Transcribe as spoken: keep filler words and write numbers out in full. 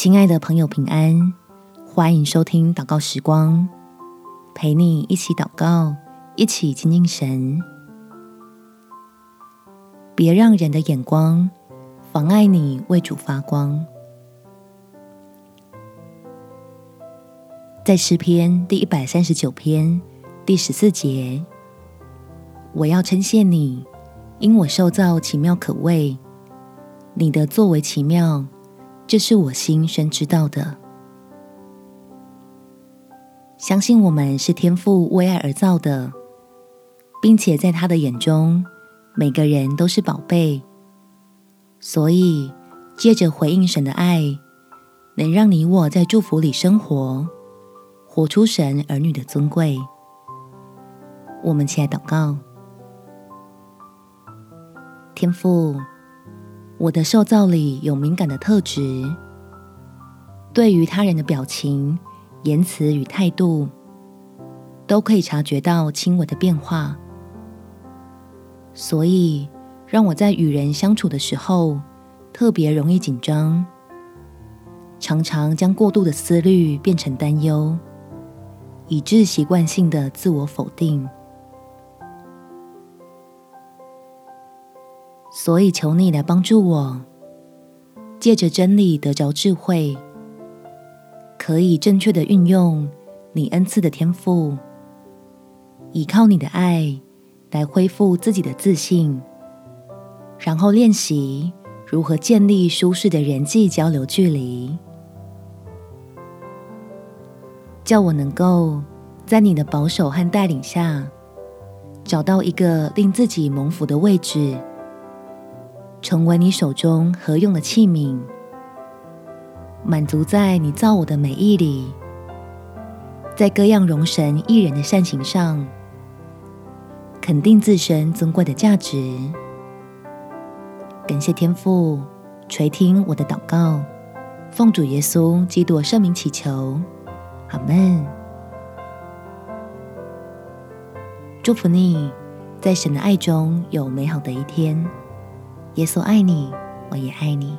亲爱的朋友，平安，欢迎收听祷告时光，陪你一起祷告，一起亲近神。别让人的眼光妨碍你为主发光。在诗篇第一百三十九篇第十四节，我要称谢你，因我受造奇妙可畏，你的作为奇妙，这是我心深知道的。相信我们是天父为爱而造的，并且在他的眼中，每个人都是宝贝。所以，借着回应神的爱，能让你我在祝福里生活，活出神儿女的尊贵。我们起来祷告。天父，我的受造里有敏感的特质，对于他人的表情、言辞与态度，都可以察觉到轻微的变化。所以，让我在与人相处的时候，特别容易紧张，常常将过度的思虑变成担忧，以致习惯性的自我否定。所以求你来帮助我，借着真理得着智慧，可以正确的运用你恩赐的天赋，倚靠你的爱来恢复自己的自信，然后练习如何建立舒适的人际交流距离，叫我能够在你的保守和带领下，找到一个令自己蒙福的位置，成为你手中合用的器皿，满足在你造我的美意里，在各样容神益人的善行上，肯定自身尊贵的价值。感谢天父垂听我的祷告，奉主耶稣基督圣名祈求，阿们。祝福你在神的爱中有美好的一天。耶稣爱你，我也爱你。